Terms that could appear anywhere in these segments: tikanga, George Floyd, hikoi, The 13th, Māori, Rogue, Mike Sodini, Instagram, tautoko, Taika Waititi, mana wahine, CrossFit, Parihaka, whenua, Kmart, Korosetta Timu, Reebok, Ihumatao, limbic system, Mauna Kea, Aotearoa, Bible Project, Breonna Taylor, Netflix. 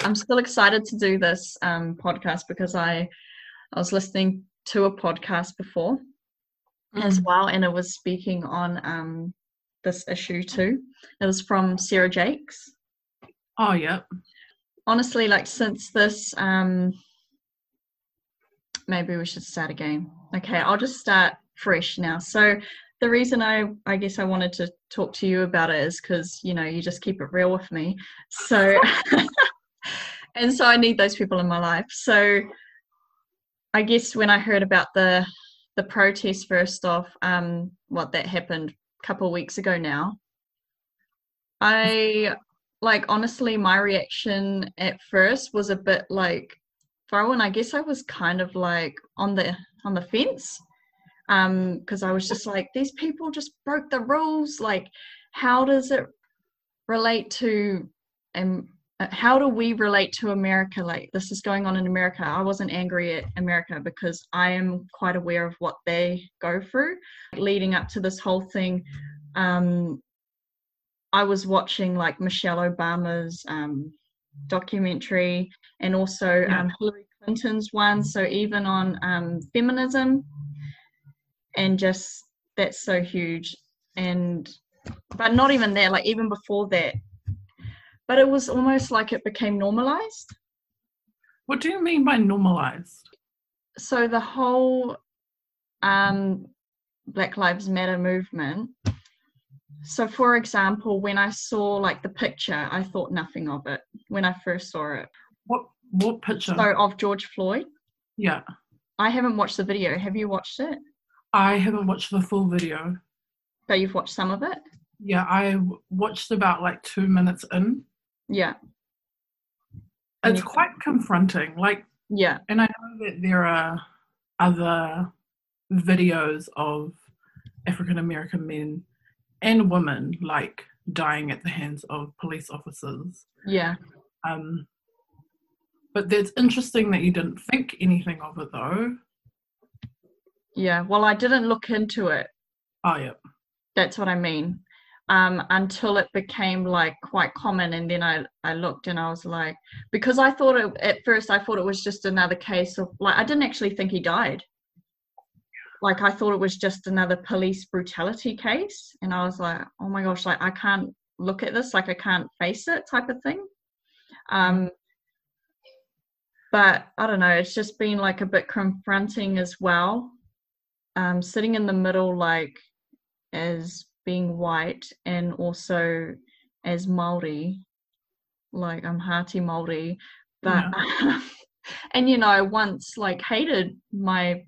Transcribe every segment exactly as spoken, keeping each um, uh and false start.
I'm still excited to do this um, podcast because I, I was listening to a podcast before mm. as well, and it was speaking on um, this issue too. It was from Sarah Jakes. Oh, yeah. Honestly, like since this, um, maybe we should start again. Okay, I'll just start fresh now. So the reason I, I guess I wanted to talk to you about it is because, you know, you just keep it real with me. So, and so I need those people in my life. So I guess when I heard about the the protest, first off, um, what that happened a couple of weeks ago now, I... Like, honestly, my reaction at first was a bit like, thrown. I guess I was kind of like on the on the fence, um, because I was just like, these people just broke the rules. Like, how does it relate to, and um, how do we relate to America? Like, this is going on in America. I wasn't angry at America because I am quite aware of what they go through. Leading up to this whole thing, um, I was watching like Michelle Obama's um, documentary and also yeah. um, Hillary Clinton's one. So even on um, feminism, and just that's so huge. And but not even there, like even before that. But it was almost like it became normalized. What do you mean by normalized? So the whole um, Black Lives Matter movement. So, for example, when I saw, like, the picture, I thought nothing of it when I first saw it. What what picture? So, of George Floyd? Yeah. I haven't watched the video. Have you watched it? I haven't watched the full video. So, you've watched some of it? Yeah, I watched about, like, two minutes in. Yeah. It's yeah. quite confronting. Like, yeah. And I know that there are other videos of African-American men and women, like, dying at the hands of police officers. Yeah. Um, but that's interesting that you didn't think anything of it, though. Yeah, well, I didn't look into it. Oh, yeah. That's what I mean. Um, until it became, like, quite common, and then I, I looked and I was like... Because I thought, it, at first, I thought it was just another case of... Like, I didn't actually think he died. Like, I thought it was just another police brutality case. And I was like, oh, my gosh, like, I can't look at this. Like, I can't face it type of thing. Um, but, I don't know, it's just been, like, a bit confronting as well. Um, sitting in the middle, like, as being white and also as Māori. Like, I'm Hāti Māori. But, yeah. And, you know, I once, like, hated my...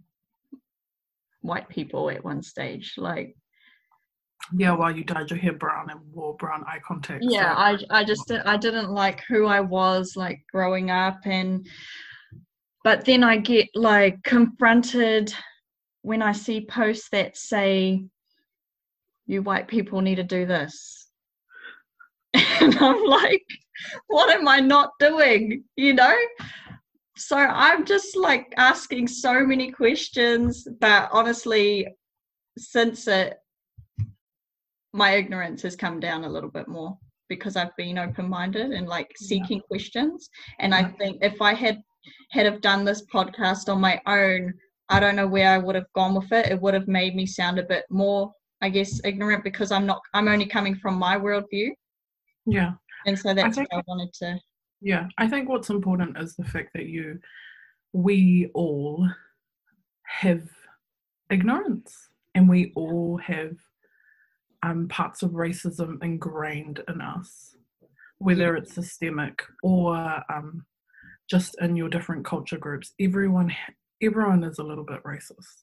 white people at one stage, like yeah while well, you dyed your hair brown and wore brown eye contact. yeah so. I I just I didn't like who I was like growing up, and but then I get like confronted when I see posts that say you white people need to do this, and I'm like, what am I not doing, you know? So I'm just, like, asking so many questions, but honestly, since it, my ignorance has come down a little bit more because I've been open-minded and, like, seeking yeah. questions. And yeah. I think if I had, had have done this podcast on my own, I don't know where I would have gone with it. It would have made me sound a bit more, I guess, ignorant because I'm not, I'm only coming from my worldview. Yeah. And so that's I think- where I wanted to... Yeah, I think what's important is the fact that you, we all have ignorance, and we all have um, parts of racism ingrained in us, whether it's systemic or um, just in your different culture groups. Everyone, everyone is a little bit racist.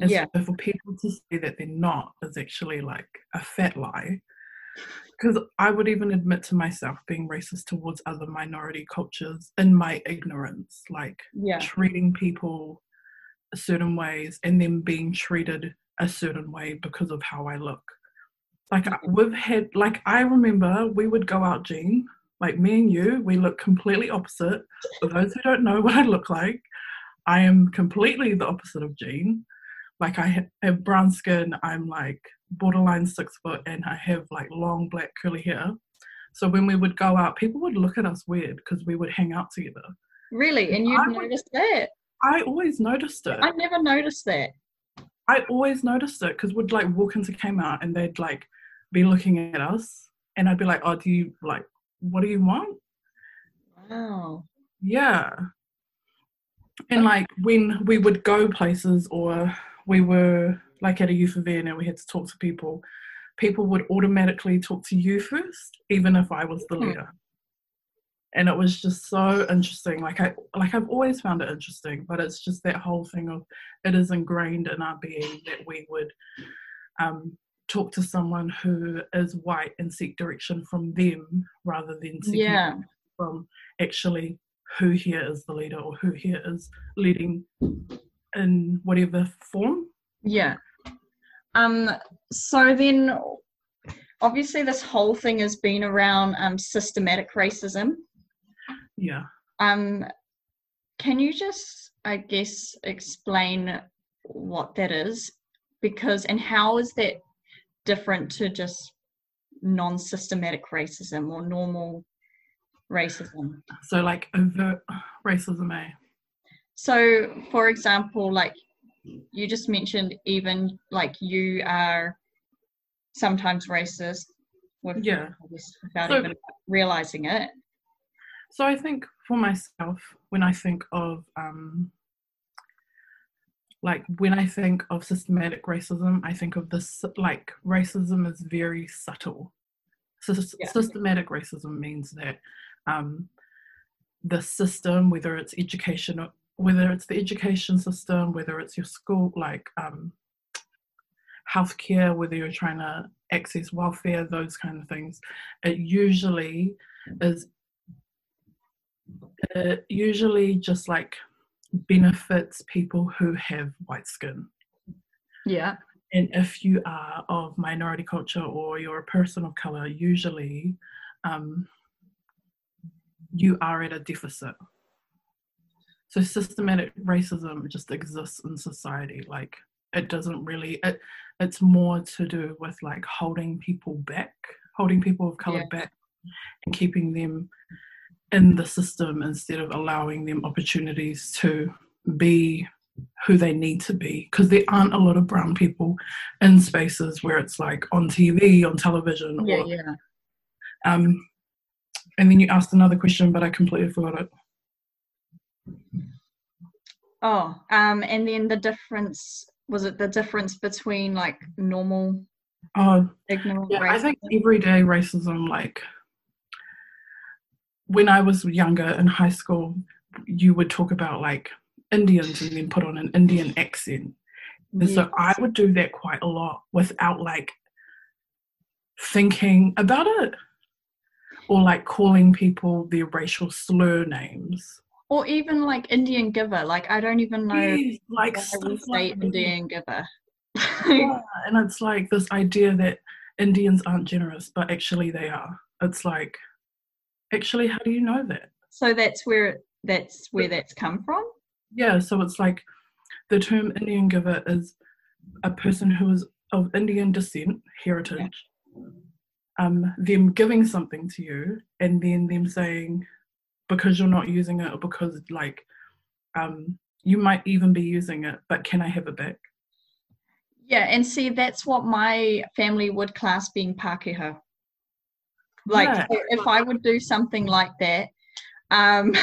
And yeah. So for people to say that they're not is actually like a fat lie. Because I would even admit to myself being racist towards other minority cultures in my ignorance, like yeah. treating people certain ways and then being treated a certain way because of how I look. Like mm-hmm. we've had, like I remember we would go out, Jean, like me and you, we look completely opposite. For those who don't know what I look like, I am completely the opposite of Jean. Like I have brown skin, I'm like borderline six foot, and I have like long black curly hair, So when we would go out, people would look at us weird because we would hang out together. Really? And you'd noticed that? I always noticed it. I never noticed that. I always noticed it because we'd like walk into Kmart and they'd like be looking at us and I'd be like, oh, do you like, what do you want? Wow. Yeah. And like when we would go places or we were like at a youth event and we had to talk to people, people would automatically talk to you first, even if I was the leader. And it was just so interesting. Like, I, like I've always found it interesting, but it's just that whole thing of it is ingrained in our being that we would um, talk to someone who is white and seek direction from them rather than seeking yeah. from actually who here is the leader or who here is leading in whatever form. Yeah. Um. So then, obviously, this whole thing has been around um, systematic racism. Yeah. Um. Can you just, I guess, explain what that is, because and how is that different to just non-systematic racism or normal racism? So, like overt racism, eh? So, for example, like. You just mentioned even like you are sometimes racist with, yeah. without so, even realising it. So I think for myself, when I think of um, like when I think of systematic racism, I think of this like racism is very subtle. So yeah. systematic racism means that um, the system, whether it's education or whether it's the education system, whether it's your school, like um, healthcare, whether you're trying to access welfare, those kind of things, it usually is, it usually just like benefits people who have white skin. Yeah. And if you are of minority culture or you're a person of colour, usually um, you are at a deficit. So systematic racism just exists in society. Like it doesn't really, it, it's more to do with like holding people back, holding people of colour yeah. back and keeping them in the system instead of allowing them opportunities to be who they need to be. Because there aren't a lot of brown people in spaces where it's like on T V, on television. Or, yeah, yeah. Um, and then you asked another question, but I completely forgot it. Oh, um, and then the difference, was it the difference between like normal oh, ignorant yeah, racism? I think everyday racism, like when I was younger in high school, you would talk about like Indians and then put on an Indian accent. And yes. so I would do that quite a lot without like thinking about it or like calling people their racial slur names. Or even like Indian giver, like I don't even know yeah, like why we say like Indian giver. Yeah, and it's like this idea that Indians aren't generous, but actually they are. It's like, actually, how do you know that? So that's where that's where that's come from? Yeah, so it's like the term Indian giver is a person who is of Indian descent, heritage, yeah. um, them giving something to you and then them saying, because you're not using it or because like um you might even be using it, but can I have it back? Yeah, and see that's what my family would class being Pākehā. Like yeah. so if I would do something like that, um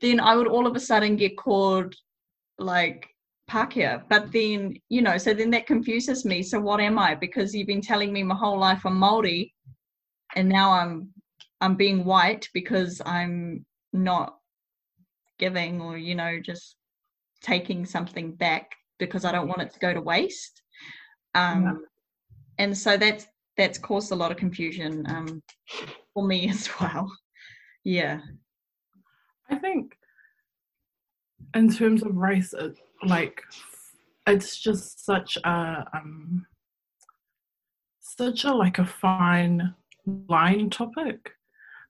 then I would all of a sudden get called like Pākehā. But then, you know, so then that confuses me. So what am I? Because you've been telling me my whole life I'm Māori and now I'm I'm being white because I'm not giving or, you know, just taking something back because I don't want it to go to waste. Um, yeah. And so that's that's caused a lot of confusion um, for me as well. Yeah. I think in terms of race, like, it's just such a, um, such a, like, a fine line topic.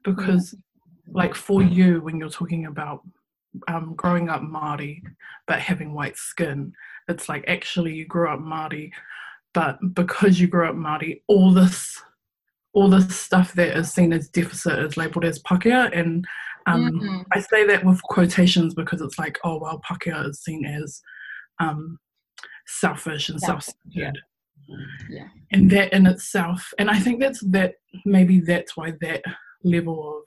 Because, like, for you, when you're talking about um, growing up Māori but having white skin, it's like, actually, you grew up Māori, but because you grew up Māori, all this, all the stuff that is seen as deficit is labelled as Pākehā, and um, mm-hmm. I say that with quotations because it's like, oh, well, Pākehā is seen as um, selfish and self centered. Yeah. Yeah. And that in itself, and I think that's that, maybe that's why that level of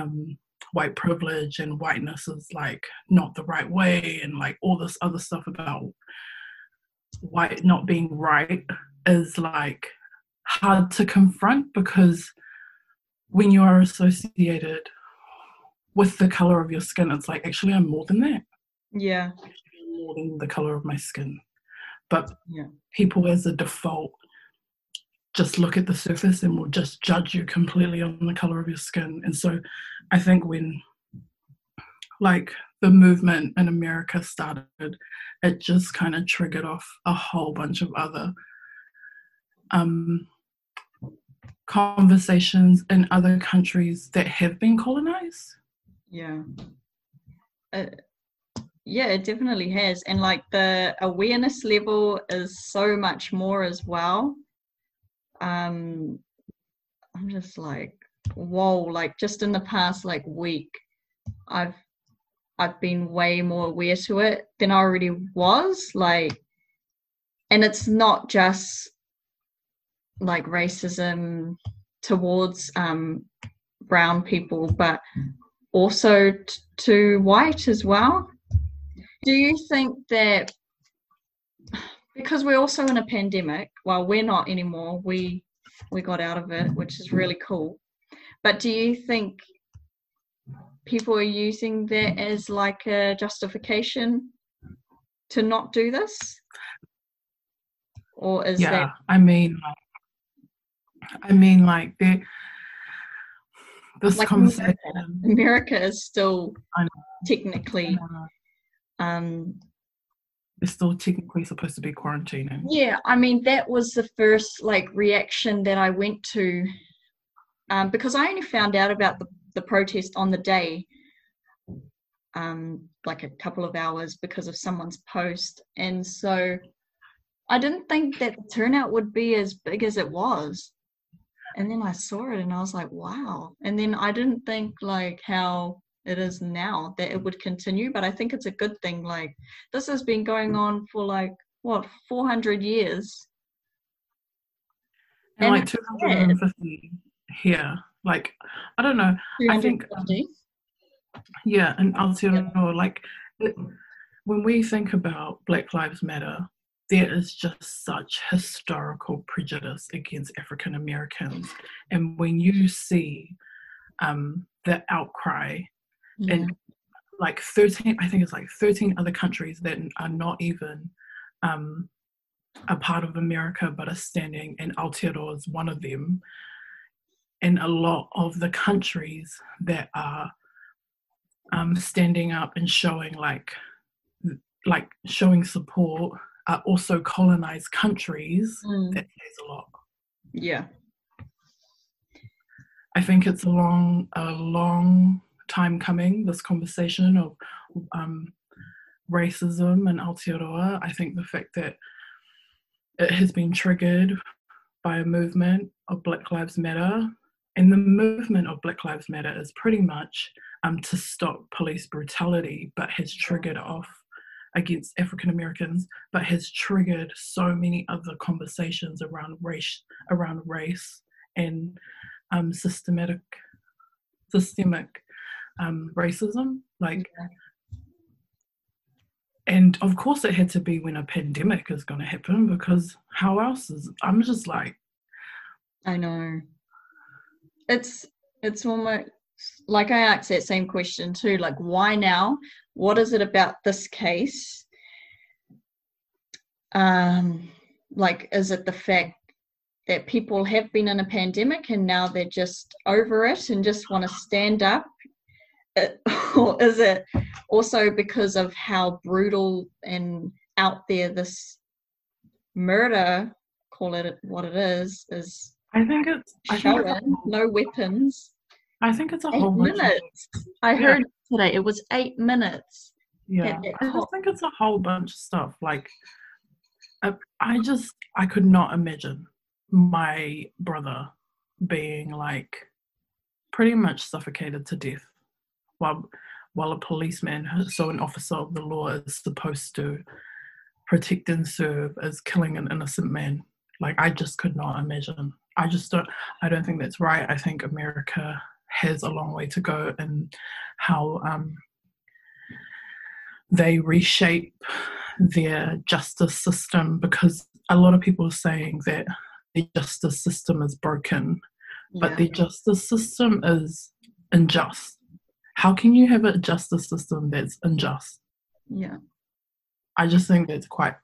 um, white privilege and whiteness is like not the right way, and like all this other stuff about white not being right is like hard to confront, because when you are associated with the color of your skin, it's like, actually I'm more than that. Yeah. I'm more than the color of my skin. But yeah. people as a default just look at the surface and will just judge you completely on the color of your skin. And so I think when like the movement in America started, it just kind of triggered off a whole bunch of other um conversations in other countries that have been colonized. Yeah. Uh, yeah, it definitely has. And like the awareness level is so much more as well. Um, I'm just like, whoa, like just in the past like week, I've I've been way more aware to it than I already was. Like, and it's not just like racism towards um brown people, but also t- to white as well. Do you think that because we're also in a pandemic, well, we're not anymore, we we got out of it, which is really cool, but do you think people are using that as like a justification to not do this, or is yeah, that I mean I mean, like, this like conversation... America, America is still technically... Um, They're still technically supposed to be quarantining. Yeah, I mean, that was the first, like, reaction that I went to, um, because I only found out about the, the protest on the day, um, like, a couple of hours because of someone's post. And so I didn't think that the turnout would be as big as it was. And then I saw it and I was like, wow. And then I didn't think like how it is now that it would continue, but I think it's a good thing. Like this has been going on for like, what, four hundred years? And, and like two hundred fifty here. Like, I don't know. I think, yeah, in Aotearoa, yeah. like when we think about Black Lives Matter, there is just such historical prejudice against African Americans. And when you see um, the outcry yeah. in like thirteen, I think it's like thirteen other countries that are not even um, a part of America, but are standing, and Aotearoa is one of them. And a lot of the countries that are um, standing up and showing like, like showing support are also colonized countries. Mm. That says a lot. Yeah. I think it's a long, a long time coming, this conversation of um, racism in Aotearoa. I think the fact that it has been triggered by a movement of Black Lives Matter, and the movement of Black Lives Matter is pretty much um, to stop police brutality, but has triggered off against African Americans, but has triggered so many other conversations around race, around race, and um, systematic, systemic um, racism. Like, and of course, it had to be when a pandemic is going to happen, because how else is? I'm just like, I know. It's it's almost. Like I asked that same question too, like why now? What is it about this case? Um, like, is it the fact that people have been in a pandemic and now they're just over it and just want to stand up? It, or is it also because of how brutal and out there this murder, call it what it is, is I think it's showing, I think no weapons. I think it's a eight whole minutes. Bunch of, I heard yeah. today it was eight minutes. Yeah, I just think it's a whole bunch of stuff. Like, I, I just I could not imagine my brother being like pretty much suffocated to death while while a policeman, so an officer of the law is supposed to protect and serve, is killing an innocent man. Like, I just could not imagine. I just don't, I don't think that's right. I think America has a long way to go in how um, they reshape their justice system, because a lot of people are saying that the justice system is broken, yeah. but the justice system is unjust. How can you have a justice system that's unjust? Yeah. I just think that's quite...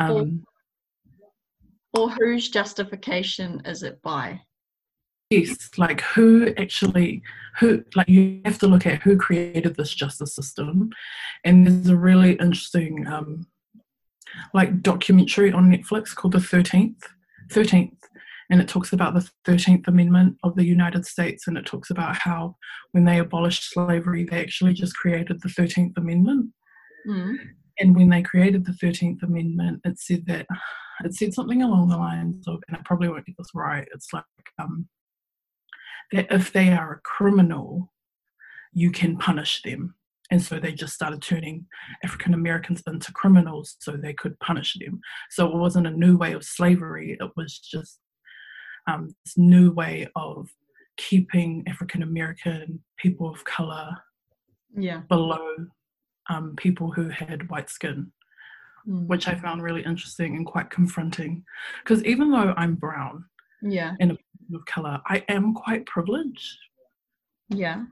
Um, or, or whose justification is it by? Yes, like who actually... who? Like you have to look at who created this justice system. And there's a really interesting um, like documentary on Netflix called The thirteenth. thirteenth. And it talks about the thirteenth Amendment of the United States, and it talks about how when they abolished slavery, they actually just created the thirteenth Amendment. Mm. And when they created the thirteenth Amendment, it said that it said something along the lines of, and I probably won't get this right, it's like um, that if they are a criminal, you can punish them. And so they just started turning African Americans into criminals so they could punish them. So it wasn't a new way of slavery, it was just Um, this new way of keeping African American people of colour yeah. below um, people who had white skin, mm. which I found really interesting and quite confronting. Because even though I'm brown yeah. and a person of colour, I am quite privileged. Yeah.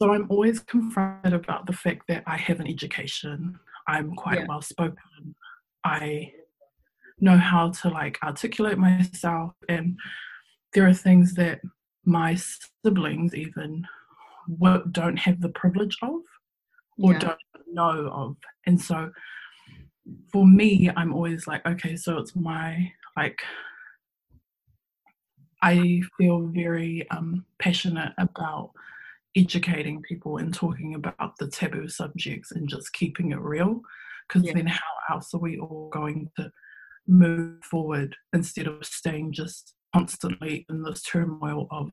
So I'm always confronted about the fact that I have an education, I'm quite yeah. well spoken, I know how to like articulate myself, and there are things that my siblings even don't have the privilege of or yeah. don't know of. And so for me, I'm always like, okay, so it's my like I feel very um passionate about educating people and talking about the taboo subjects and just keeping it real, because yeah. then how else are we all going to move forward instead of staying just constantly in this turmoil of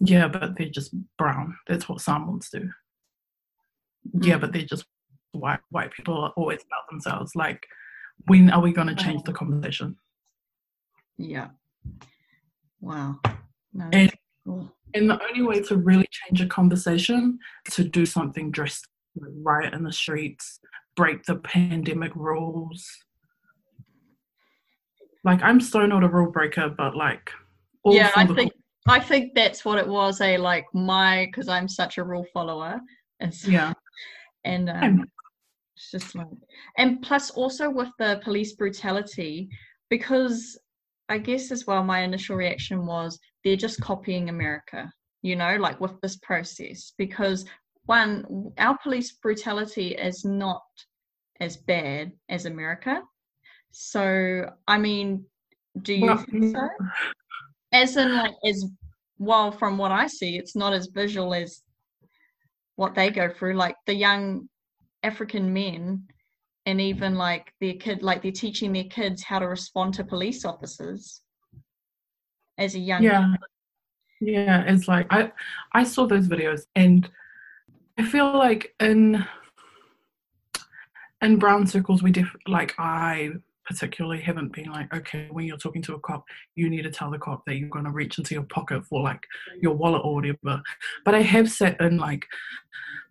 yeah but they're just brown, that's what Samoans do, mm. yeah but they're just white white people are always about themselves. Like, when are we going to change the conversation? Yeah wow no, and, cool. And the only way to really change a conversation is to do something drastic, riot in the streets, break the pandemic rules. Like, I'm so not a rule breaker, but like... All yeah, I think the- I think that's what it was, eh? Like, my... Because I'm such a rule follower. It's, yeah. And um, it's just like... And plus, also with the police brutality, because I guess as well, my initial reaction was, they're just copying America, you know, like with this process. Because, one, our police brutality is not as bad as America. So, I mean, do you well, think so? As in, like, as well, from what I see, it's not as visual as what they go through. Like, the young African men and even, like, their kid, like, they're teaching their kids how to respond to police officers as a young yeah. person. Yeah, it's like, I, I saw those videos, and I feel like in... in brown circles, we def- like I particularly haven't been like, okay, when you're talking to a cop, you need to tell the cop that you're going to reach into your pocket for like your wallet or whatever. But I have sat in like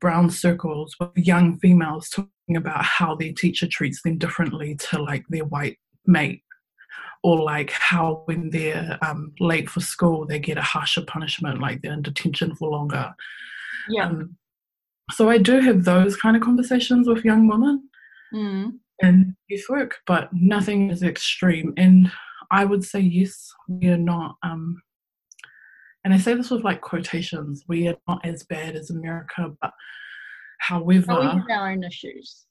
brown circles with young females talking about how their teacher treats them differently to like their white mate, or like how when they're um, late for school, they get a harsher punishment, like they're in detention for longer. Yeah. Um, so I do have those kind of conversations with young women. Mm. And youth work, but nothing is extreme. And I would say, yes, we are not um and I say this with like quotations, we are not as bad as America, but however oh, we have our own issues.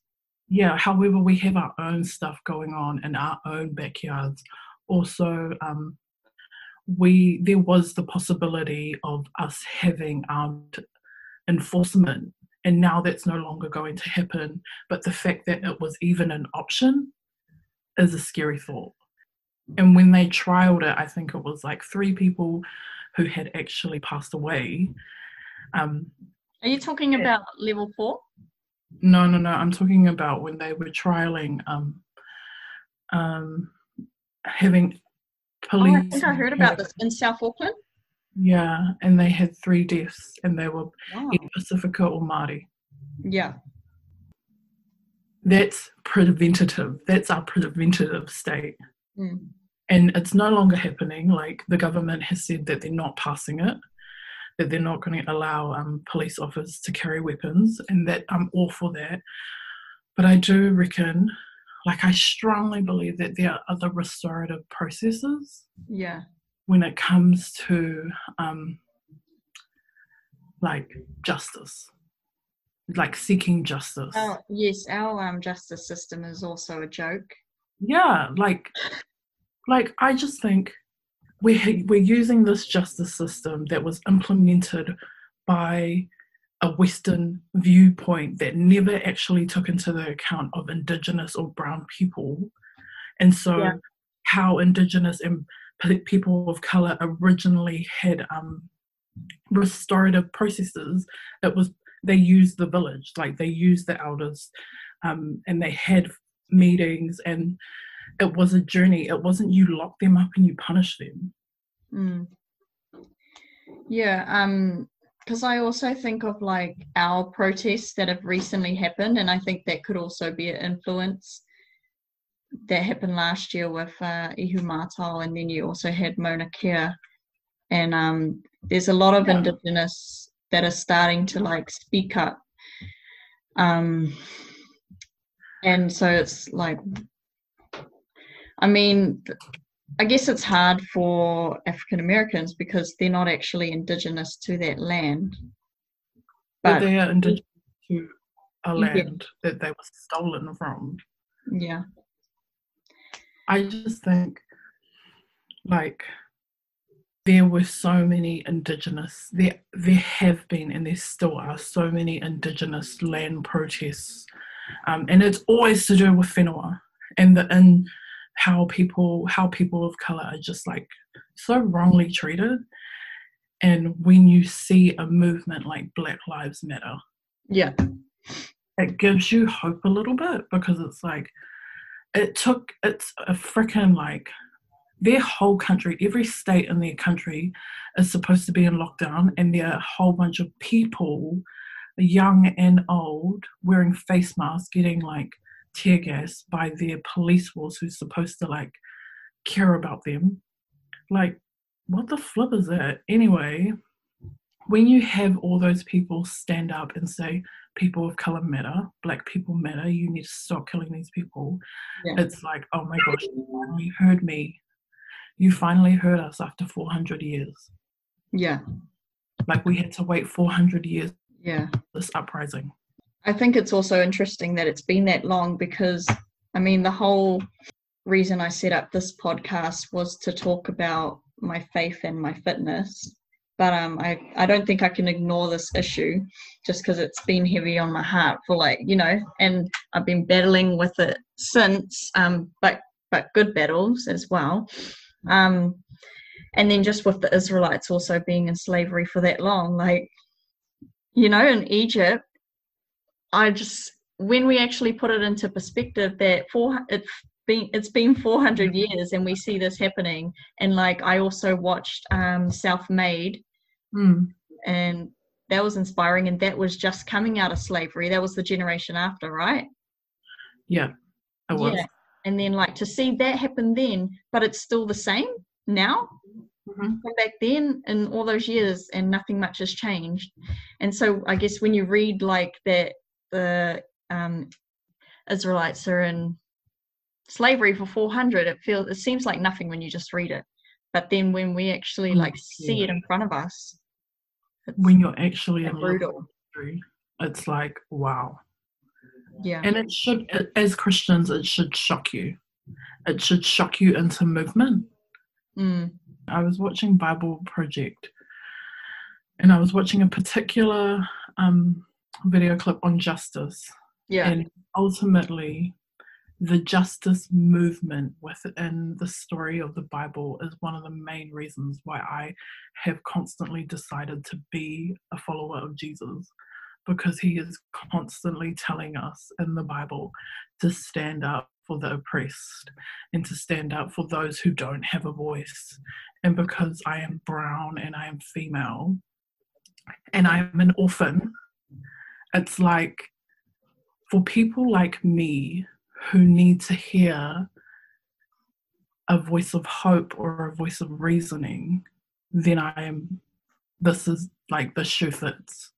Yeah, however we have our own stuff going on in our own backyards. Also, um we there was the possibility of us having our enforcement, and now that's no longer going to happen. But the fact that it was even an option is a scary thought. And when they trialed it, I think it was like three people who had actually passed away. Um, Are you talking and, about level four? No, no, no. I'm talking about when they were trialing um, um, having police. Oh, I think I heard about this in South Auckland. Yeah, and they had three deaths, and they were wow. either Pacifica or Māori. Yeah. That's preventative. That's our preventative state. Mm. And it's no longer happening. Like, the government has said that they're not passing it, that they're not going to allow um, police officers to carry weapons, and that I'm all for that. But I do reckon, like, I strongly believe that there are other restorative processes. Yeah. When it comes to, um, like, justice, like seeking justice. Oh, yes, our um, justice system is also a joke. Yeah, like, like I just think we're, we're using this justice system that was implemented by a Western viewpoint that never actually took into the account of Indigenous or brown people. And so yeah. how Indigenous and people of colour originally had um, restorative processes, it was they used the village, like they used the elders, um, and they had meetings, and it was a journey. It wasn't you lock them up and you punish them. Mm. Yeah, because um, I also think of like our protests that have recently happened, and I think that could also be an influence. That happened last year with uh, Ihumatao, and then you also had Mauna Kea, and um, there's a lot of yeah. Indigenous that are starting to like speak up, um, and so it's like, I mean, I guess it's hard for African Americans because they're not actually Indigenous to that land, but, but they are Indigenous to a land yeah. that they were stolen from. Yeah. I just think, like, there were so many Indigenous, there there have been and there still are so many Indigenous land protests, um, and it's always to do with whenua and the and how people how people of colour are just like so wrongly treated. And when you see a movement like Black Lives Matter, yeah, it gives you hope a little bit, because it's like, It took, it's a freaking like, their whole country, every state in their country is supposed to be in lockdown, and there are a whole bunch of people, young and old, wearing face masks, getting like tear gas by their police force who's supposed to like care about them. Like, what the flip is that? Anyway, when you have all those people stand up and say, people of colour matter, black people matter, you need to stop killing these people. Yeah. It's like, oh my gosh, you finally heard me. You finally heard us after four hundred years. Yeah. Like, we had to wait four hundred years yeah. for this uprising. I think it's also interesting that it's been that long, because, I mean, the whole reason I set up this podcast was to talk about my faith and my fitness. But um, I, I don't think I can ignore this issue just because it's been heavy on my heart for like, you know, and I've been battling with it since, um, but but good battles as well. Um, and then just with the Israelites also being in slavery for that long, like, you know, in Egypt, I just, when we actually put it into perspective that four, it, Been, it's been four hundred years and we see this happening. And like, I also watched um Self-Made, mm. and that was inspiring, and that was just coming out of slavery. That was the generation after, right? Yeah, I was. Yeah. And then like to see that happen then, but it's still the same now mm-hmm. from back then in all those years, and nothing much has changed. And so I guess when you read like that the um Israelites are in slavery for four hundred, it feels, it seems like nothing when you just read it, but then when we actually like yeah. see it in front of us, it's when you're actually in brutal history, it's like, wow. Yeah. And it should, it, as Christians, it should shock you it should shock you into movement. mm. I was watching Bible Project, and I was watching a particular um video clip on justice, yeah and ultimately the justice movement within the story of the Bible is one of the main reasons why I have constantly decided to be a follower of Jesus, because he is constantly telling us in the Bible to stand up for the oppressed and to stand up for those who don't have a voice. And because I am brown and I am female and I am an orphan, it's like, for people like me who need to hear a voice of hope or a voice of reasoning, then I am, this is like the shoe fits.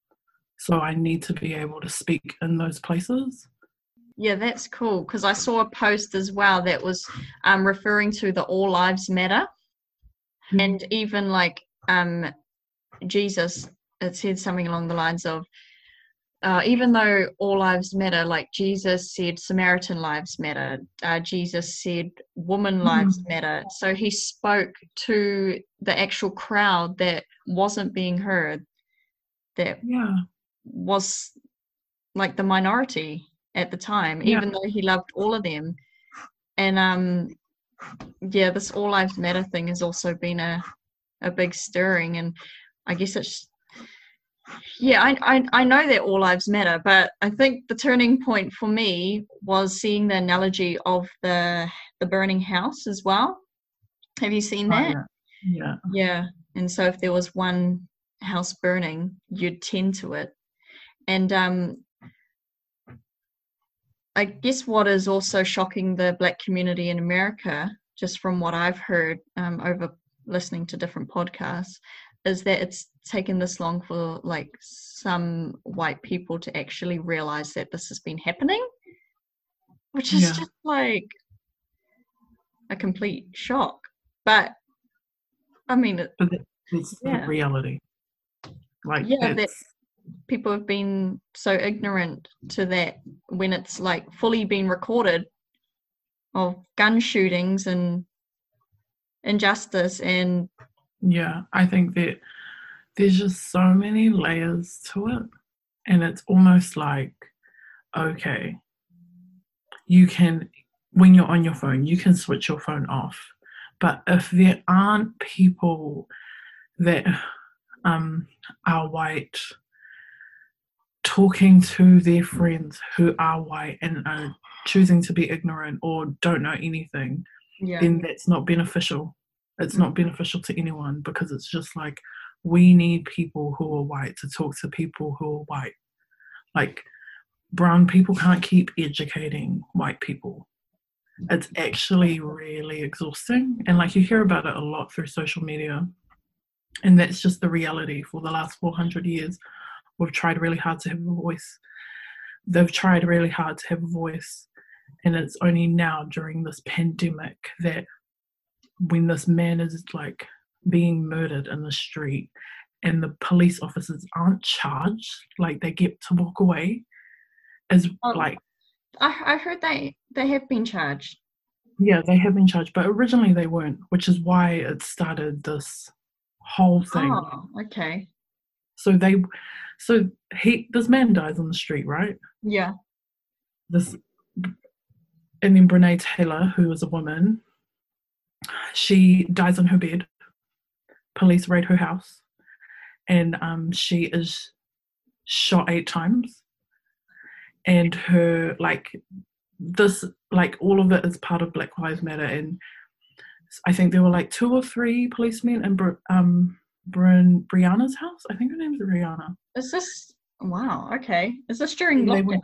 So I need to be able to speak in those places. Yeah, that's cool, because I saw a post as well that was um, referring to the All Lives Matter. Mm-hmm. And even like um, Jesus, it said something along the lines of, Uh, even though all lives matter, like Jesus said, Samaritan lives matter. Uh, Jesus said, woman lives mm. matter. So he spoke to the actual crowd that wasn't being heard, that yeah. was like the minority at the time, yeah. even though he loved all of them. And um, yeah, this all lives matter thing has also been a, a big stirring. And I guess it's Yeah, I, I I know that all lives matter, but I think the turning point for me was seeing the analogy of the the burning house as well. Have you seen that? Oh, yeah. yeah. Yeah. And so if there was one house burning, you'd tend to it. And um, I guess what is also shocking the Black community in America, just from what I've heard um, over listening to different podcasts, is that it's taken this long for like some white people to actually realize that this has been happening, which is yeah. just like a complete shock. But I mean, it, but it's yeah. the reality. Like, yeah, that people have been so ignorant to that when it's like fully been recorded of gun shootings and injustice and. Yeah, I think that there's just so many layers to it, and it's almost like, okay, you can, when you're on your phone, you can switch your phone off, but if there aren't people that um, are white talking to their friends who are white and are choosing to be ignorant or don't know anything, yeah. then that's not beneficial. It's not beneficial to anyone, because it's just like, we need people who are white to talk to people who are white. Like, brown people can't keep educating white people. It's actually really exhausting. And like, you hear about it a lot through social media. And that's just the reality. For the last four hundred years, we've tried really hard to have a voice. They've tried really hard to have a voice. And it's only now during this pandemic that when this man is like being murdered in the street and the police officers aren't charged, like they get to walk away, is oh, like I, I heard they they have been charged. Yeah, they have been charged, but originally they weren't, which is why it started this whole thing. Oh, okay. So they, so he, this man dies on the street, right? Yeah. This, and then Breonna Taylor, who was a woman. She dies in her bed. Police raid her house, and um, she is shot eight times. And her like this, like all of it is part of Black Lives Matter. And I think there were like two or three policemen in um Brian, Brianna's house. I think her name is Brianna. Is this wow? Okay, is this during and lockdown?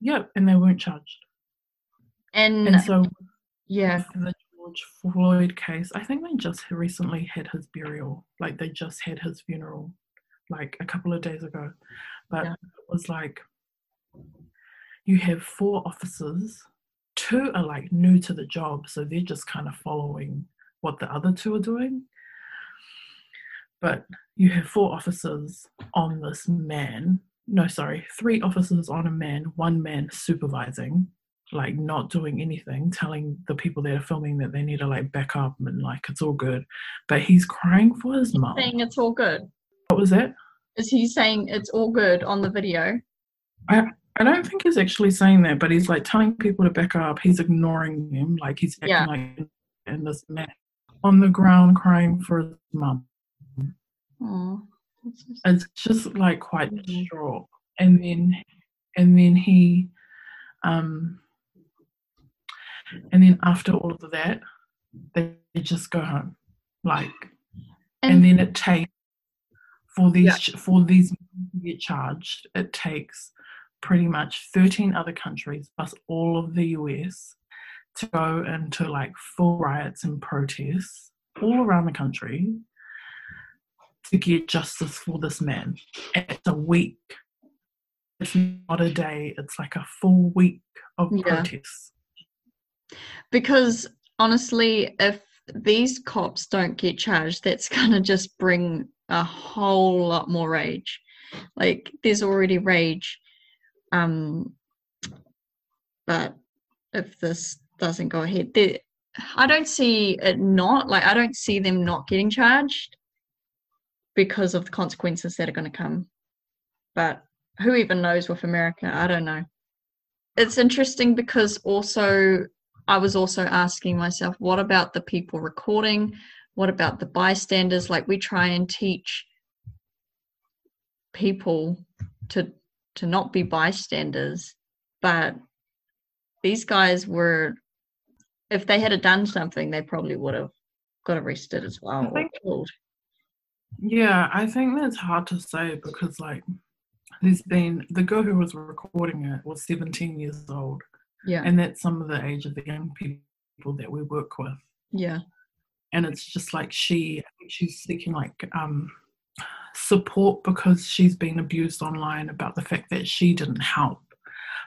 Yeah, and they weren't charged. And, and so yeah. The, George Floyd case, I think they just recently had his burial, like they just had his funeral like a couple of days ago, but yeah. it was like you have four officers, two are like new to the job, so they're just kind of following what the other two are doing, but you have four officers on this man no sorry three officers on a man, one man supervising, like not doing anything, telling the people that are filming that they need to like back up and like it's all good, but he's crying for his mum. Saying it's all good. What was that? Is he saying it's all good on the video? I I don't think he's actually saying that, but he's like telling people to back up. He's ignoring them. Like he's acting yeah. like and this man on the ground crying for his mum. Aww. It's just like quite distraught. And then and then he um and then after all of that they just go home. Like and, and then it takes for these yeah. for these men to get charged, it takes pretty much thirteen other countries plus all of the U S to go into like full riots and protests all around the country to get justice for this man. And it's a week. It's not a day. It's like a full week of yeah. protests. Because honestly, if these cops don't get charged, that's going to just bring a whole lot more rage. Like there's already rage. Um, but if this doesn't go ahead, I don't see it not, like, I don't see them not getting charged because of the consequences that are going to come. But who even knows with America? I don't know. It's interesting because also, I was also asking myself, what about the people recording? What about the bystanders? Like, we try and teach people to to not be bystanders, but these guys were, if they had done something, they probably would have got arrested as well, I think, or killed. Yeah, I think that's hard to say because, like, there's been, the girl who was recording it was seventeen years old. Yeah. And that's some of the age of the young people that we work with. Yeah. And it's just like she, she's seeking, like, um, support because she's been abused online about the fact that she didn't help.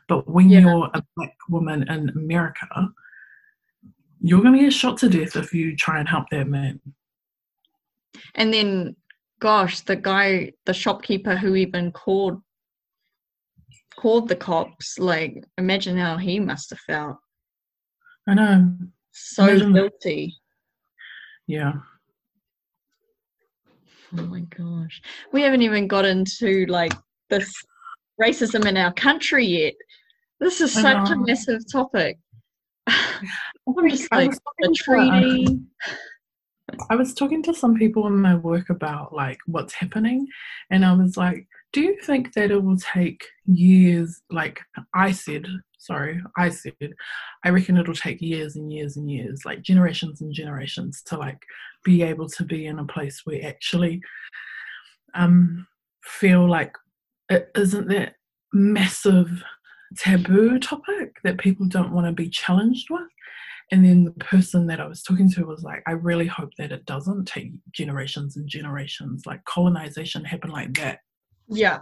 But when yeah. you're a black woman in America, you're going to get shot to death if you try and help that man. And then, gosh, the guy, the shopkeeper who even called called the cops, like, imagine how he must have felt. I know. So imagine. Guilty. Yeah. Oh my gosh. We haven't even got into like this racism in our country yet. This is such a massive topic. Just, like, the treaty. To, um, I was talking to some people in my work about like what's happening, and I was like, do you think that it will take years? Like I said, sorry, I said, I reckon it'll take years and years and years, like generations and generations to like be able to be in a place where actually um, feel like it isn't that massive taboo topic that people don't want to be challenged with. And then the person that I was talking to was like, I really hope that it doesn't take generations and generations, like colonization happened like that. Yeah.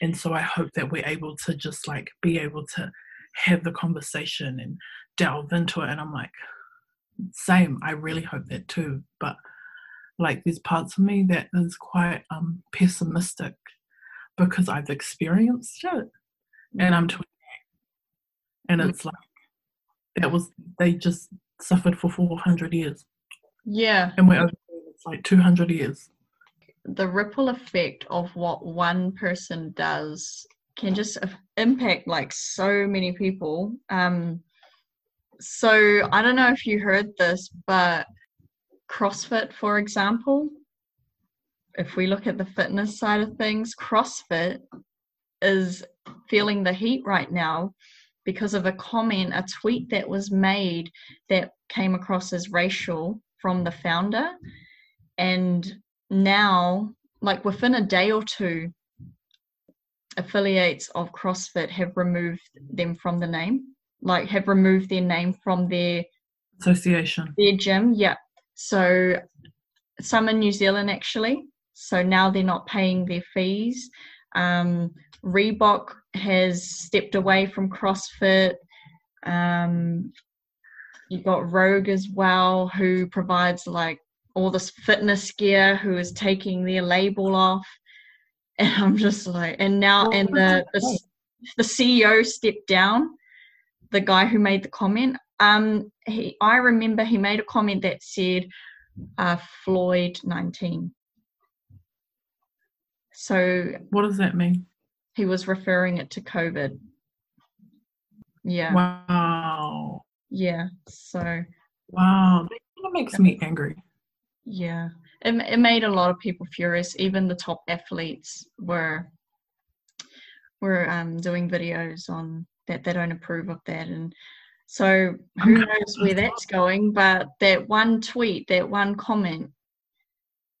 And so I hope that we're able to just like be able to have the conversation and delve into it. And I'm like, same, I really hope that too. But like there's parts of me that is quite um, pessimistic because I've experienced it. Mm-hmm. And I'm twenty-eight. And mm-hmm. it's like, that was, they just suffered for four hundred years. Yeah. And we're over, it's like two hundred years. The ripple effect of what one person does can just impact like so many people. Um, so I don't know if you heard this, but CrossFit, for example, if we look at the fitness side of things, CrossFit is feeling the heat right now because of a comment, a tweet that was made that came across as racial from the founder. And now, like within a day or two, affiliates of CrossFit have removed them from the name, like have removed their name from their association, their gym. Yeah. So some in New Zealand actually. So now they're not paying their fees. Um, Reebok has stepped away from CrossFit. Um, you've got Rogue as well, who provides like all this fitness gear, who is taking their label off. And I'm just like, and now, and the, the the C E O stepped down, the guy who made the comment. Um, he, I remember he made a comment that said uh, Floyd nineteen. So what does that mean? he was referring it to COVID. Yeah. Wow. Yeah. So. Wow. That kind of makes me angry. Yeah. It, it made a lot of people furious. Even the top athletes were were um, doing videos on that. They don't approve of that. And so who knows where that's going, but that one tweet, that one comment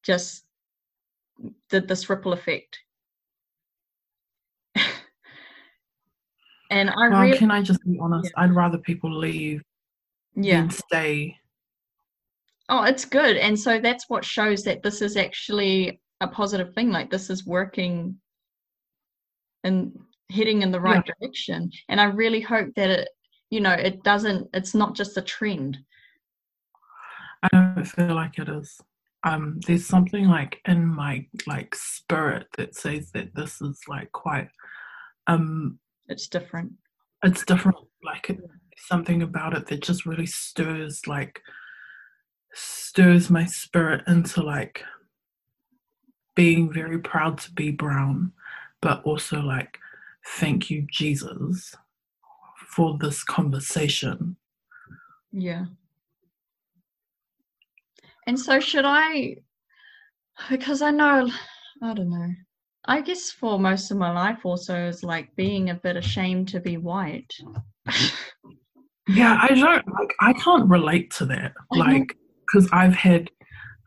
just did this ripple effect. And I well, really, can I just be honest? Yeah. I'd rather people leave yeah. than stay. Oh, it's good. And so that's what shows that this is actually a positive thing. Like, this is working and heading in the right yeah. direction. And I really hope that it, you know, it doesn't, it's not just a trend. I don't feel like it is. Um, there's something like in my like spirit that says that this is like quite, um, it's different. It's different. Like it, something about it that just really stirs, like stirs my spirit into like being very proud to be brown, but also like, thank you, Jesus, for this conversation. Yeah. And so should I, because I know, I don't know, I guess for most of my life also is like being a bit ashamed to be white. Yeah, I don't, like, I can't relate to that. Like, because I've had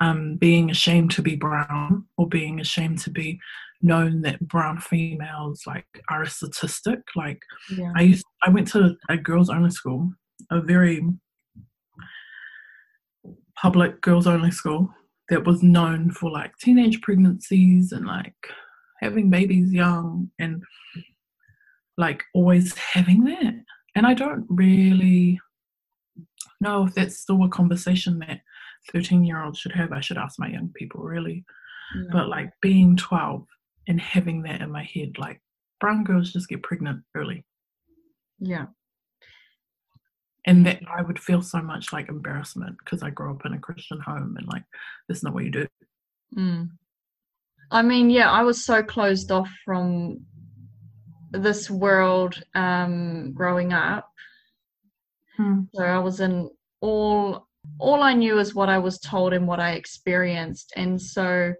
um, being ashamed to be brown or being ashamed to be known that brown females, like, are a statistic. Like, yeah. I used, I went to a girls-only school, a very public girls-only school that was known for, like, teenage pregnancies and, like, having babies young and like always having that. And I don't really know if that's still a conversation that thirteen year olds should have. I should ask my young people really. Yeah. But like being twelve and having that in my head, like brown girls just get pregnant early. Yeah. And that I would feel so much like embarrassment because I grew up in a Christian home and like, that's not what you do. Mm. I mean, yeah, I was so closed off from this world um, growing up. Hmm. So I was in all, all I knew is what I was told and what I experienced. And so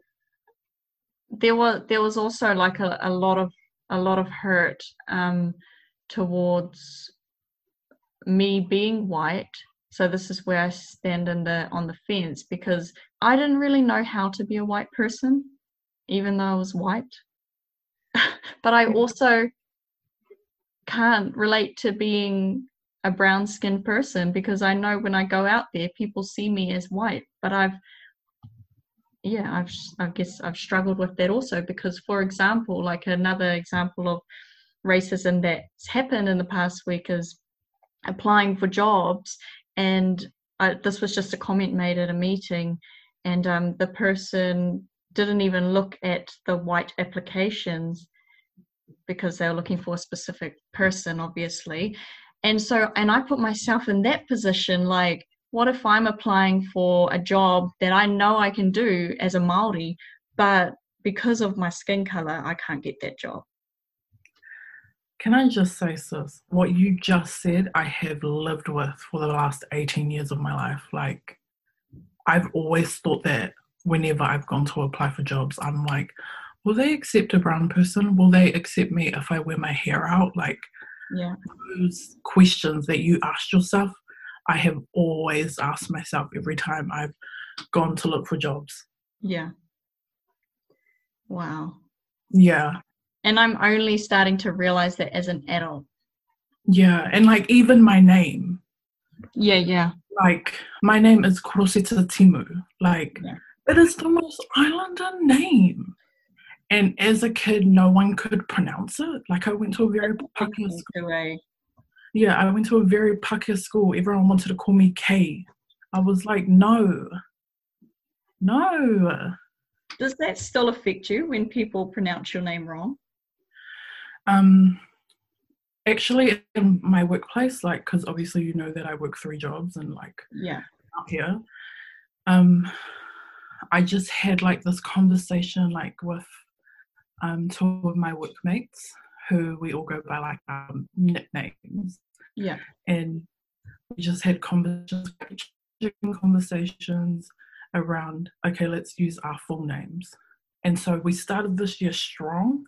there was, there was also like a, a lot of, a lot of hurt um, towards me being white. So this is where I stand in the, on the fence because I didn't really know how to be a white person, even though I was white. But I also can't relate to being a brown-skinned person because I know when I go out there, people see me as white. But I've, yeah, I've, I guess I've struggled with that also because, for example, like another example of racism that's happened in the past week is applying for jobs. And I, this was just a comment made at a meeting, and um, the person didn't even look at the white applications because they were looking for a specific person, obviously. And so, and I put myself in that position, like, what if I'm applying for a job that I know I can do as a Māori, but because of my skin colour, I can't get that job? Can I just say, sis, what you just said, I have lived with for the last eighteen years of my life. Like, I've always thought that. Whenever I've gone to apply for jobs, I'm like, will they accept a brown person? Will they accept me if I wear my hair out? Like, yeah. Those questions that you asked yourself, I have always asked myself every time I've gone to look for jobs. Yeah. Wow. Yeah. And I'm only starting to realize that as an adult. Yeah. And like, even my name. Yeah, yeah. Like, my name is Korosetta Timu. Like, yeah. It is the most islander name. And as a kid, no one could pronounce it. Like, I went to a very Pākehā school. Yeah, I went to a very Pākehā school. Everyone wanted to call me K. I was like, no. No. Does that still affect you when people pronounce your name wrong? Um, actually, in my workplace, like, because obviously you know that I work three jobs and, like, yeah, out here. Um... I just had like this conversation like with um, two of my workmates who we all go by like um, nicknames. Yeah. And we just had conversations, conversations around, okay, let's use our full names. And so we started this year strong.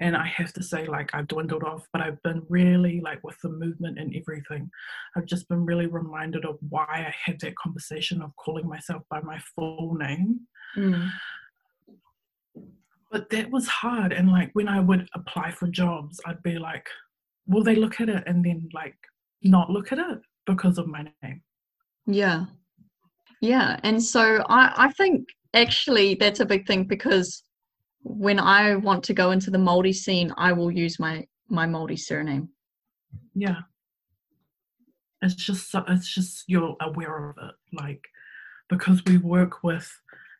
And I have to say, like, I've dwindled off, but I've been really, like, with the movement and everything, I've just been really reminded of why I had that conversation of calling myself by my full name. Mm. But that was hard. And, like, when I would apply for jobs, I'd be like, will they look at it? And then, like, not look at it because of my name. Yeah. Yeah. And so I, I think, actually, that's a big thing because when I want to go into the Māori scene, I will use my, my Māori surname. Yeah. It's just, it's just you're aware of it. Like, because we work with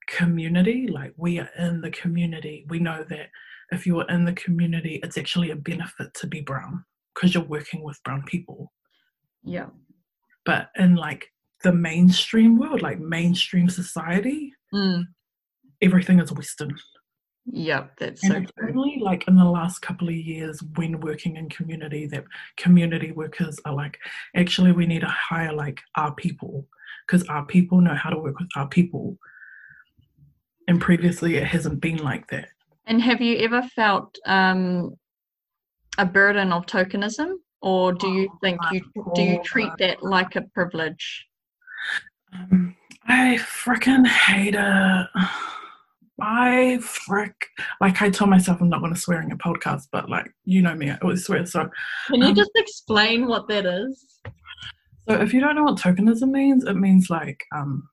community, like we are in the community. We know that if you're in the community, it's actually a benefit to be brown because you're working with brown people. Yeah. But in like the mainstream world, like mainstream society, mm. everything is Western. Yep, that's and so it's true. Only like in the last couple of years when working in community that community workers are like, actually we need to hire like our people because our people know how to work with our people. And previously it hasn't been like that. And have you ever felt um, a burden of tokenism, or do you oh, think you God. do you treat that like a privilege? Um, I freaking hate it. I frick, like I told myself I'm not going to swear in a podcast, but like, you know me, I always swear. So can you um, just explain what that is? So if you don't know what tokenism means, it means like um,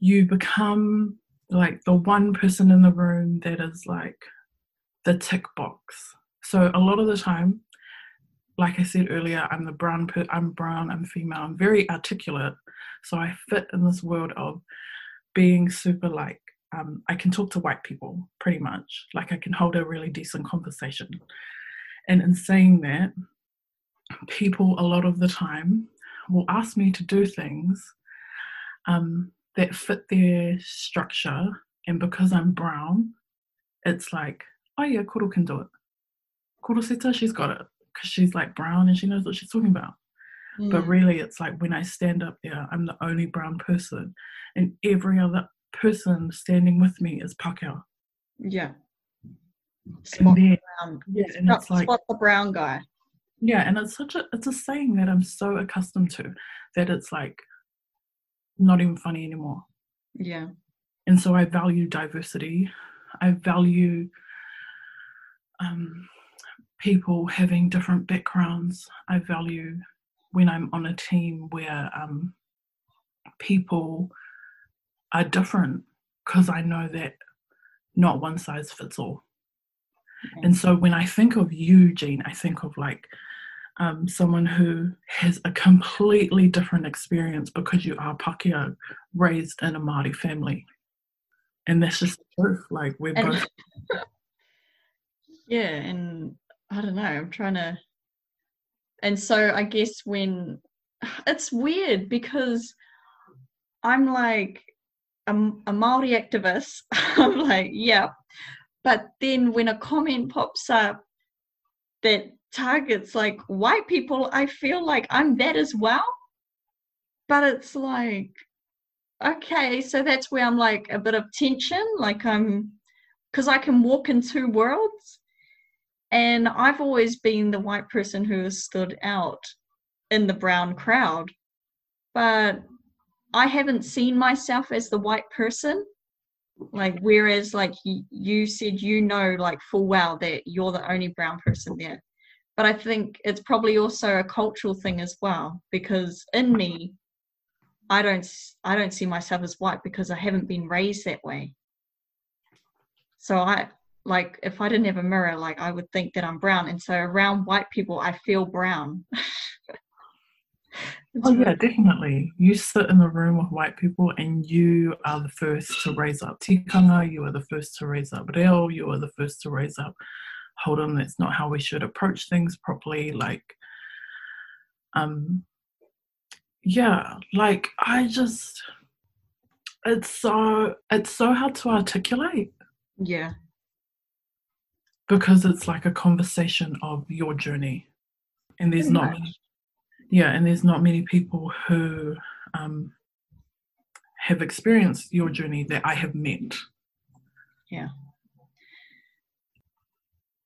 you become like the one person in the room that is like the tick box. So a lot of the time, like I said earlier, I'm the brown, per- I'm brown, I'm female, I'm very articulate. So I fit in this world of being super like, Um, I can talk to white people pretty much, like I can hold a really decent conversation. And in saying that, people a lot of the time will ask me to do things um, that fit their structure, and because I'm brown, it's like, oh yeah, Koro can do it. Korosetta, she's got it, because she's like brown and she knows what she's talking about. Mm. But really it's like when I stand up there, I'm the only brown person and every other person standing with me is Pākehā. Yeah. Spot and then, brown. Yeah, spot, and it's like, spot the brown guy. Yeah, and it's such a it's a saying that I'm so accustomed to that it's like not even funny anymore. Yeah. And so I value diversity. I value um, people having different backgrounds. I value when I'm on a team where um, people are different because I know that not one size fits all. Okay. And so when I think of you, Jean, I think of like um, someone who has a completely different experience because you are Pākehā raised in a Māori family. And that's just the truth. Like we're and, both. Yeah. And I don't know, I'm trying to. And so I guess when it's weird because I'm like, I'm a Māori activist. I'm like, yeah. But then when a comment pops up that targets like white people, I feel like I'm that as well. But it's like, okay, so that's where I'm like a bit of tension. Like I'm, because I can walk in two worlds. And I've always been the white person who has stood out in the brown crowd. But I haven't seen myself as the white person, like, whereas like you said, you know, like full well that you're the only brown person there. But I think it's probably also a cultural thing as well, because in me, I don't, I don't see myself as white because I haven't been raised that way. So I like, if I didn't have a mirror, like I would think that I'm brown. And so around white people, I feel brown. Oh yeah, definitely. You sit in the room with white people and you are the first to raise up tikanga, you are the first to raise up reo, you are the first to raise up, hold on, that's not how we should approach things properly. Like, um, yeah, like I just, it's so, it's so hard to articulate. Yeah. because it's like a conversation of your journey, and there's not many, yeah, and there's not many people who um, have experienced your journey that I have met. Yeah.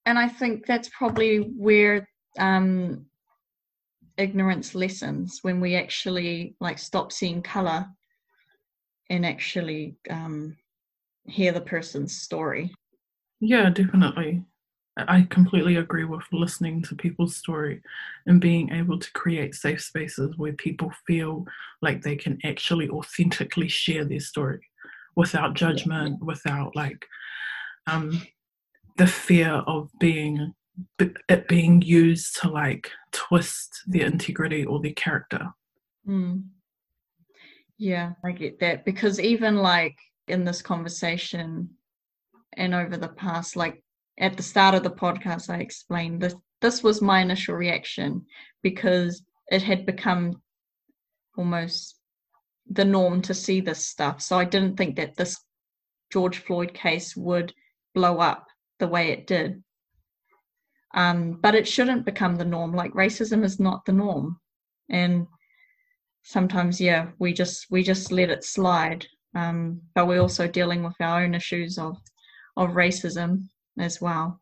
And I think that's probably where um, ignorance lessens, when we actually like stop seeing colour and actually um, hear the person's story. Yeah, definitely. I completely agree with listening to people's story and being able to create safe spaces where people feel like they can actually authentically share their story without judgment, yeah. without like... Um, the fear of being it being used to like twist their integrity or their character. Mm. Yeah, I get that, because even like in this conversation and over the past, like at the start of the podcast, I explained that this was my initial reaction because it had become almost the norm to see this stuff. So I didn't think that this George Floyd case would blow up the way it did, um, but it shouldn't become the norm. Like racism is not the norm, and sometimes, yeah, we just we just let it slide. Um, but we're also dealing with our own issues of of racism as well.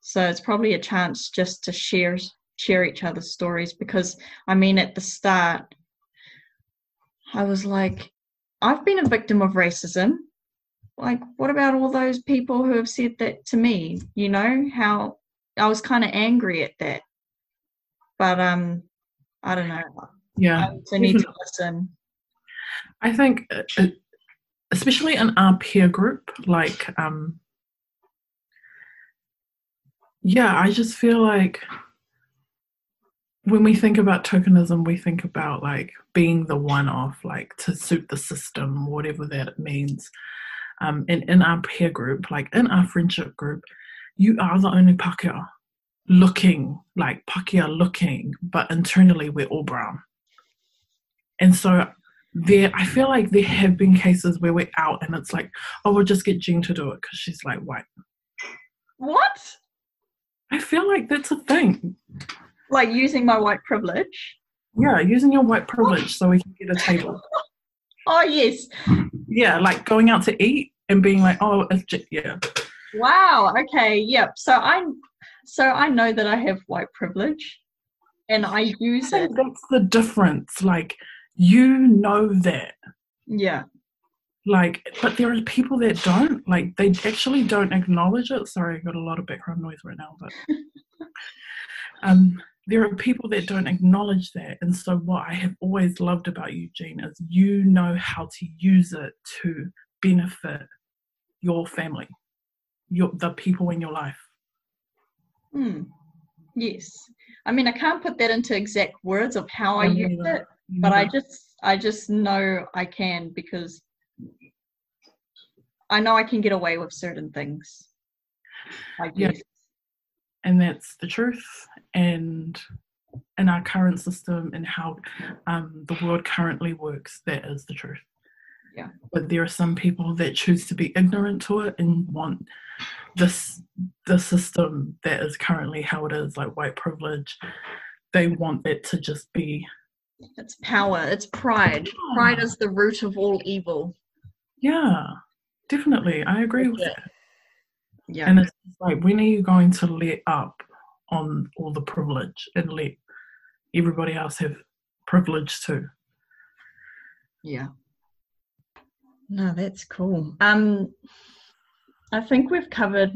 So it's probably a chance just to share share each other's stories, because I mean, at the start, I was like, I've been a victim of racism. Like, what about all those people who have said that to me? You know, how I was kind of angry at that. But um, I don't know. Yeah. I also need to listen. I think, especially in our peer group, like, um, yeah, I just feel like when we think about tokenism, we think about, like, being the one-off, like, to suit the system, whatever that means. Um, and in our peer group, like in our friendship group, you are the only Pākehā looking, like Pākehā looking, but internally we're all brown. And so there, I feel like there have been cases where we're out and it's like, oh, we'll just get Jean to do it because she's like white. What? I feel like that's a thing. Like using my white privilege? Yeah, using your white privilege what? So we can get a table. Oh, yes. Yeah, like going out to eat and being like, oh, it's just, yeah. Wow, okay, yep. So I so I know that I have white privilege and I use I think it. That's the difference. Like, you know that. Yeah. Like, but there are people that don't. Like, they actually don't acknowledge it. Sorry, I've got a lot of background noise right now. But um, there are people that don't acknowledge that. And so what I have always loved about you, Jean, is you know how to use it to benefit your family, your the people in your life. Mm. Yes. I mean, I can't put that into exact words of how I, I use it, but I just, I just know I can, because I know I can get away with certain things. I guess. Yeah. And that's the truth. And in our current system and how um, the world currently works, that is the truth. Yeah. But there are some people that choose to be ignorant to it and want this the system that is currently how it is, like white privilege. They want it to just be. It's power. It's pride. Yeah. Pride is the root of all evil. Yeah, definitely. I agree with yeah. that. Yeah. And it's like, when are you going to let up on all the privilege and let everybody else have privilege too? Yeah. No, that's cool. Um, I think we've covered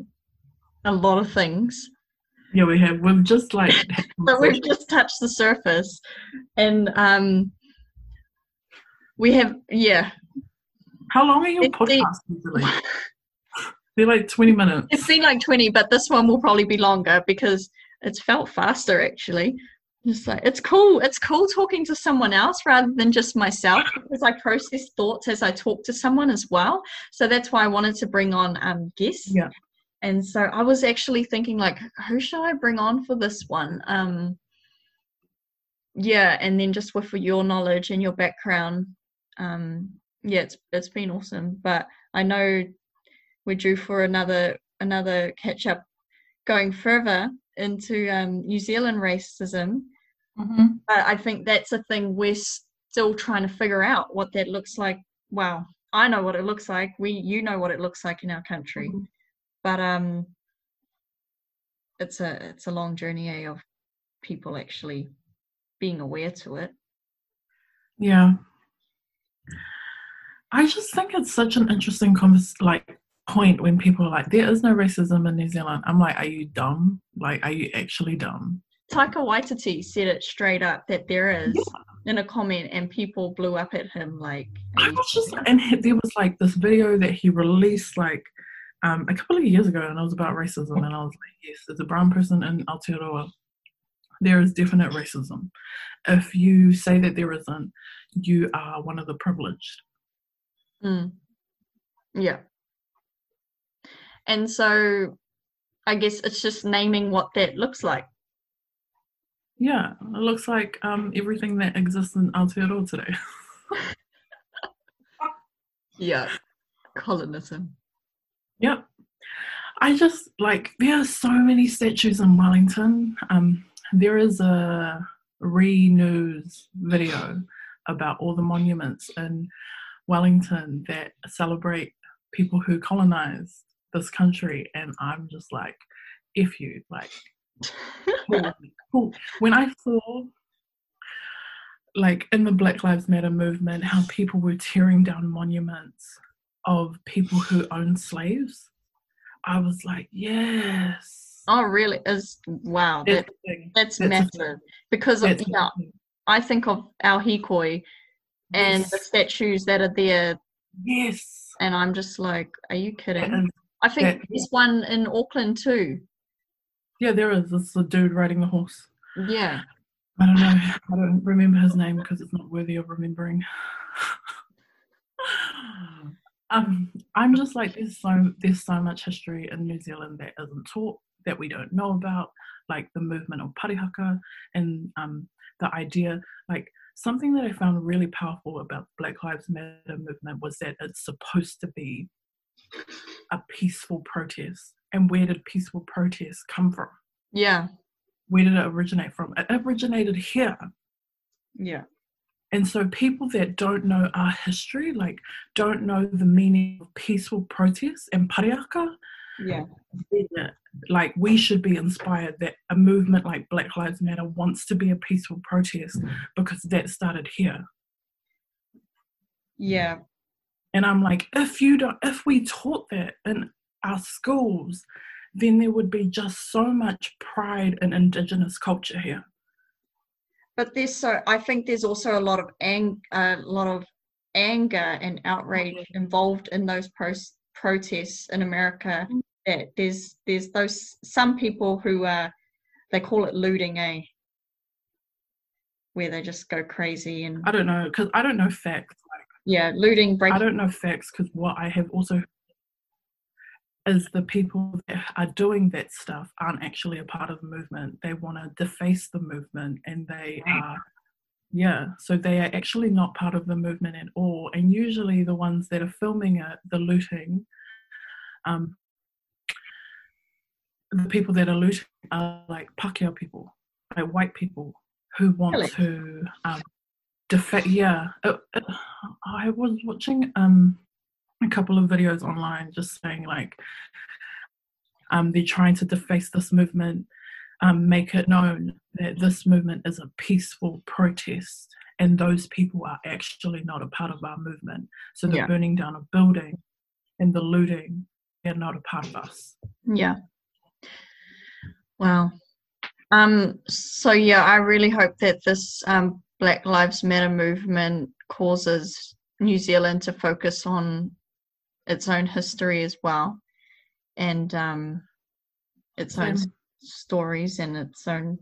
a lot of things. Yeah, we have. We've just like... but we've just touched the surface. And um, we have, yeah. How long are your it's podcasts usually? The- They're like twenty minutes. It's been like twenty, but this one will probably be longer because it's felt faster actually. It's like it's cool. It's cool talking to someone else rather than just myself, because I process thoughts as I talk to someone as well. So that's why I wanted to bring on um guests. Yeah. And so I was actually thinking, like, who shall I bring on for this one? Um yeah, and then just with your knowledge and your background, um, yeah, it's it's been awesome. But I know we're due for another another catch-up going further into um, New Zealand racism. Mm-hmm. But I think that's a thing we're still trying to figure out what that looks like. Well, I know what it looks like. We, you know what it looks like in our country. Mm-hmm. But um, it's a it's a long journey eh, of people actually being aware to it. Yeah. I just think it's such an interesting convers- like point when people are like, there is no racism in New Zealand. I'm like, are you dumb? Like, are you actually dumb? Taika Waititi said it straight up that there is yeah. in a comment, and people blew up at him. Like, I was just, and there was like this video that he released like um, a couple of years ago, and it was about racism, and I was like, yes, as a brown person in Aotearoa, there is definite racism. If you say that there isn't, you are one of the privileged. Mm. Yeah. And so I guess it's just naming what that looks like. Yeah, it looks like um, everything that exists in Aotearoa today. Yeah, colonism. Yep. I just, like, there are so many statues in Wellington. Um, there is a Re-News video about all the monuments in Wellington that celebrate people who colonized this country, and I'm just like, if you like cool, cool. When I saw like in the Black Lives Matter movement how people were tearing down monuments of people who owned slaves, I was like, yes. Oh really? Is wow, that, that's, that's massive, because that's of, yeah, I think of our hikoi and yes. the statues that are there. Yes. And I'm just like, are you kidding? Is, I think that, there's one in Auckland too. Yeah, there is. It's the dude riding the horse. Yeah. I don't know. I don't remember his name because it's not worthy of remembering. um, I'm just like, there's so there's so much history in New Zealand that isn't taught, that we don't know about, like the movement of Parihaka and um, the idea, like, something that I found really powerful about the Black Lives Matter movement was that it's supposed to be a peaceful protest. And where did peaceful protest come from? Yeah. Where did it originate from? It originated here. Yeah. And so people that don't know our history, like don't know the meaning of peaceful protest and Parihaka, yeah, like we should be inspired that a movement like Black Lives Matter wants to be a peaceful protest because that started here. Yeah. And I'm like, if you don't, if we taught that in our schools, then there would be just so much pride in Indigenous culture here. But there's so, I think there's also a lot of ang- a lot of anger and outrage involved in those pro- protests in America. That there's there's those some people who are, they call it looting, eh? Where they just go crazy and I don't know because I don't know facts. Like, yeah, looting. Breaking. I don't know facts because what I have also heard is the people that are doing that stuff aren't actually a part of the movement. They want to deface the movement, and they right. are, yeah. So they are actually not part of the movement at all. And usually the ones that are filming it, the looting, um. the people that are looting are like Pākehā people, like white people who want really? to um, defect. Yeah, it, it, I was watching um, a couple of videos online just saying like um, they're trying to deface this movement, um, make it known that this movement is a peaceful protest, and those people are actually not a part of our movement. So they're yeah. burning down a building and the looting, they're not a part of us. Yeah. Wow. Um, so, yeah, I really hope that this um, Black Lives Matter movement causes New Zealand to focus on its own history as well, and um, its own yeah. stories and its own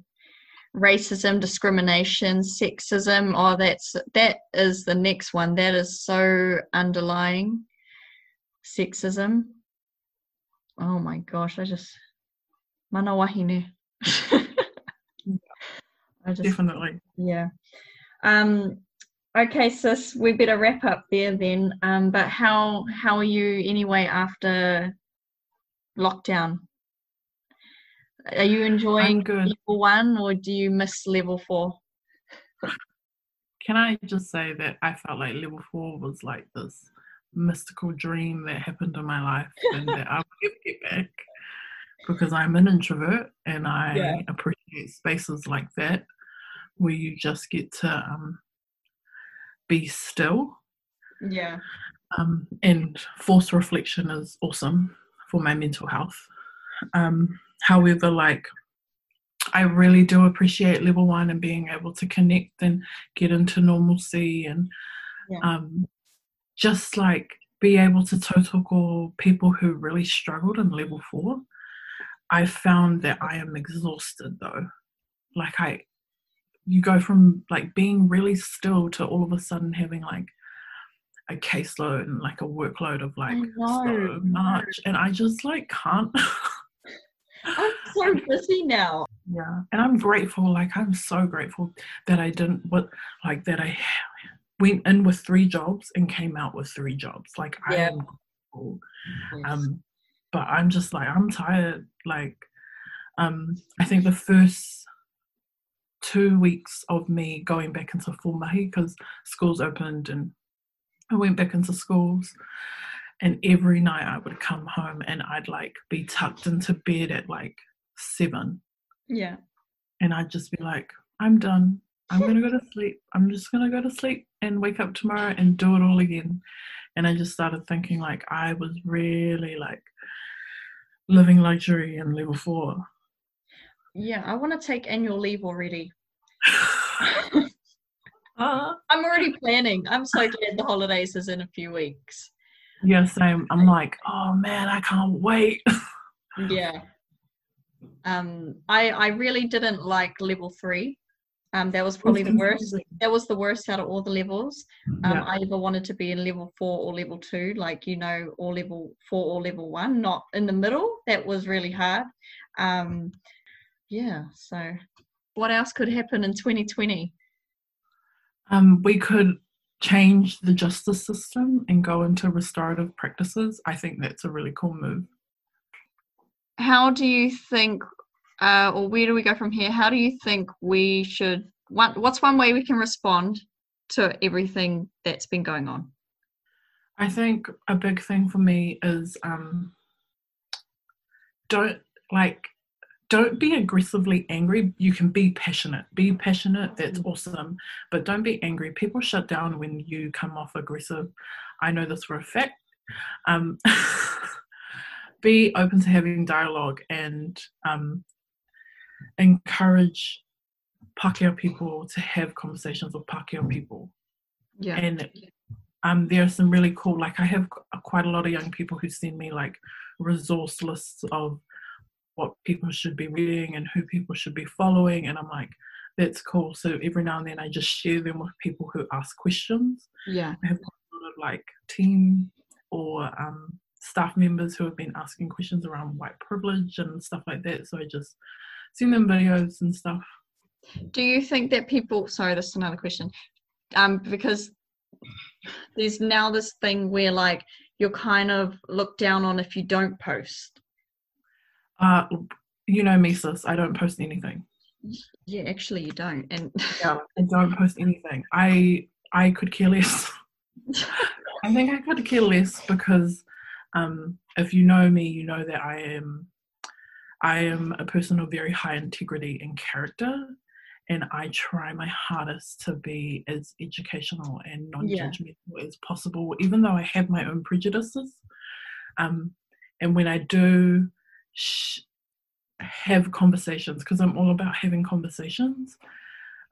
racism, discrimination, sexism. Oh, that's that is the next one. That is so underlying. Sexism. Oh, my gosh, I just... Mana wahine. Definitely. Yeah. Um, okay, sis, we better wrap up there then. Um, but how how are you anyway after lockdown? Are you enjoying level one, or do you miss level four? Can I just say that I felt like level four was like this mystical dream that happened in my life and that I will never get back, because I'm an introvert and I yeah. appreciate spaces like that where you just get to um, be still. Yeah. Um, and forced reflection is awesome for my mental health. Um, however, like, I really do appreciate level one and being able to connect and get into normalcy and yeah. um, just like be able to tautoko people who really struggled in level four. I found that I am exhausted though. Like I, you go from like being really still to all of a sudden having like a caseload and like a workload of like so much, and I just like can't. I'm so busy now. Yeah, and I'm grateful. Like I'm so grateful that I didn't. What like that I went in with three jobs and came out with three jobs. Like yeah. I'm grateful. Yes. Um, but I'm just like I'm tired. Like, um, I think the first two weeks of me going back into full mahi, because schools opened and I went back into schools, and every night I would come home and I'd like be tucked into bed at like seven. Yeah. And I'd just be like, I'm done. I'm going to go to sleep. I'm just going to go to sleep and wake up tomorrow and do it all again. And I just started thinking like I was really like living luxury in level four. Yeah, I want to take annual leave already. Uh, I'm already planning. I'm so glad the holidays is in a few weeks. Yeah, same. I'm like, oh man, I can't wait. Yeah. Um, I I really didn't like level three. Um, that was probably the worst. That was the worst out of all the levels. Um, yeah. I either wanted to be in level four or level two, like, you know, or level four or level one, not in the middle. That was really hard. Um, yeah. So, what else could happen in twenty twenty? Um, we could change the justice system and go into restorative practices. I think that's a really cool move. How do you think, uh, or where do we go from here? How do you think we should, what, what's one way we can respond to everything that's been going on? I think a big thing for me is um, don't, like, Don't be aggressively angry. You can be passionate. Be passionate. That's awesome. But don't be angry. People shut down when you come off aggressive. I know this for a fact. Um, be open to having dialogue and um, encourage Pākehā people to have conversations with Pākehā people. Yeah. And um, there are some really cool, like I have quite a lot of young people who send me like resource lists of what people should be reading and who people should be following, and I'm like, that's cool. So every now and then I just share them with people who ask questions. Yeah, I have a lot of like team or um, staff members who have been asking questions around white privilege and stuff like that, so I just send them videos and stuff. Do you think that people, sorry, this is another question, um, because there's now this thing where like you're kind of looked down on if you don't post. Uh, you know me, sis, I don't post anything. Yeah, actually you don't. And yeah, I don't post anything. I I could care less. I think I could care less because um, if you know me, you know that I am I am a person of very high integrity and character, and I try my hardest to be as educational and non-judgmental yeah. as possible, even though I have my own prejudices. Um, and when I do have conversations, because I'm all about having conversations,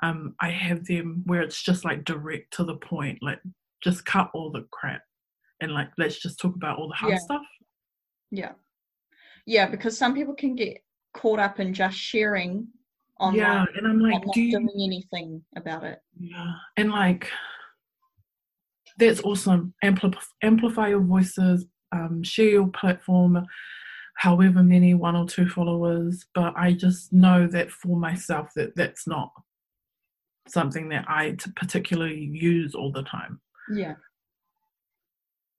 um I have them where it's just like direct to the point, like just cut all the crap and like let's just talk about all the hard yeah. stuff. Yeah, yeah, because some people can get caught up in just sharing online, yeah, and I'm like, and do not you doing anything about it? Yeah, and like that's awesome. Ampli- amplify your voices, um share your platform, however many, one or two followers, but I just know that for myself that that's not something that I particularly use all the time. Yeah.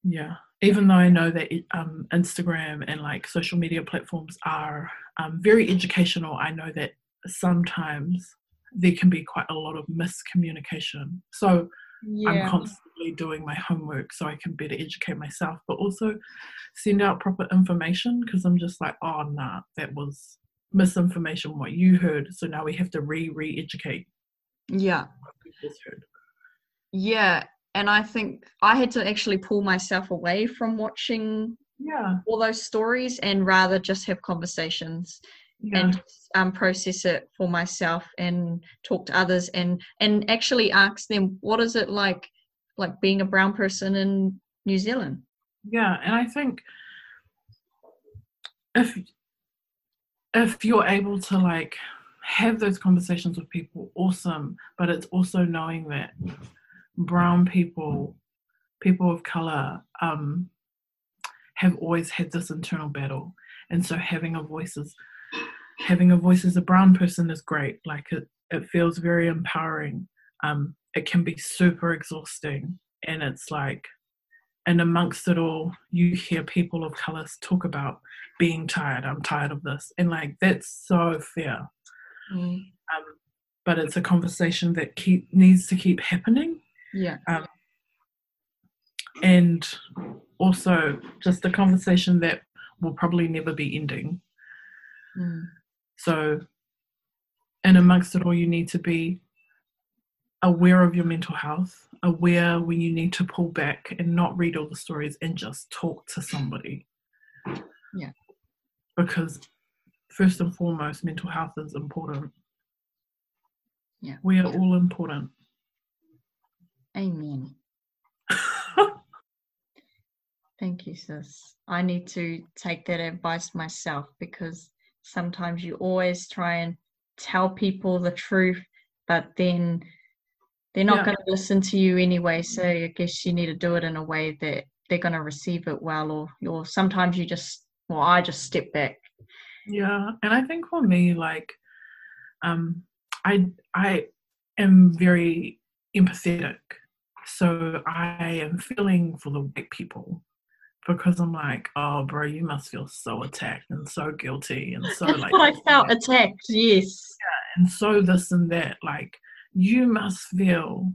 Yeah. even though I know that um, Instagram and like social media platforms are um, very educational, I know that sometimes there can be quite a lot of miscommunication. So yeah. I'm constantly doing my homework so I can better educate myself, but also send out proper information, because I'm just like, oh, nah, that was misinformation, what you heard. So now we have to re-re-educate. Yeah. What we just heard. Yeah. And I think I had to actually pull myself away from watching yeah. all those stories and rather just have conversations yeah. and um, process it for myself and talk to others and, and actually ask them, what is it like, like being a brown person in New Zealand? Yeah. And I think if, if you're able to like have those conversations with people, awesome. But it's also knowing that brown people, people of colour, um, have always had this internal battle, and so having a voice is, having a voice as a brown person is great. Like it, it feels very empowering. Um, it can be super exhausting, and it's like, and amongst it all, you hear people of colour talk about being tired. I'm tired of this, and like that's so fair. Mm. Um, but it's a conversation that keep needs to keep happening. Yeah. Um, and also just a conversation that will probably never be ending. Mm. So, and amongst it all, you need to be aware of your mental health, aware when you need to pull back and not read all the stories and just talk to somebody. Yeah. Because first and foremost, mental health is important. Yeah. We are yeah. all important. Amen. Thank you, sis. I need to take that advice myself, because sometimes you always try and tell people the truth, but then they're not yeah. going to listen to you anyway. So I guess you need to do it in a way that they're going to receive it well, or or sometimes you just, well, I just step back. Yeah. And I think for me, like, um, I I am very empathetic. So I am feeling for the white people, because I'm like, oh, bro, you must feel so attacked and so guilty and so like. That's what I felt, attacked, yes. Yeah, and so this and that, like, you must feel.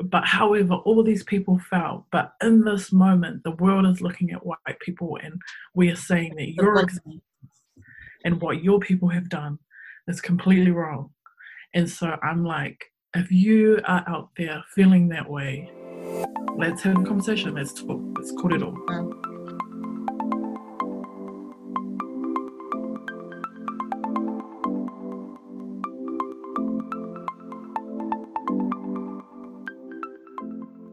But however, all these people felt. But in this moment, the world is looking at white people, and we are saying that your existence and what your people have done is completely wrong. And so I'm like, if you are out there feeling that way, let's have a conversation. Let's talk. Let's call it all.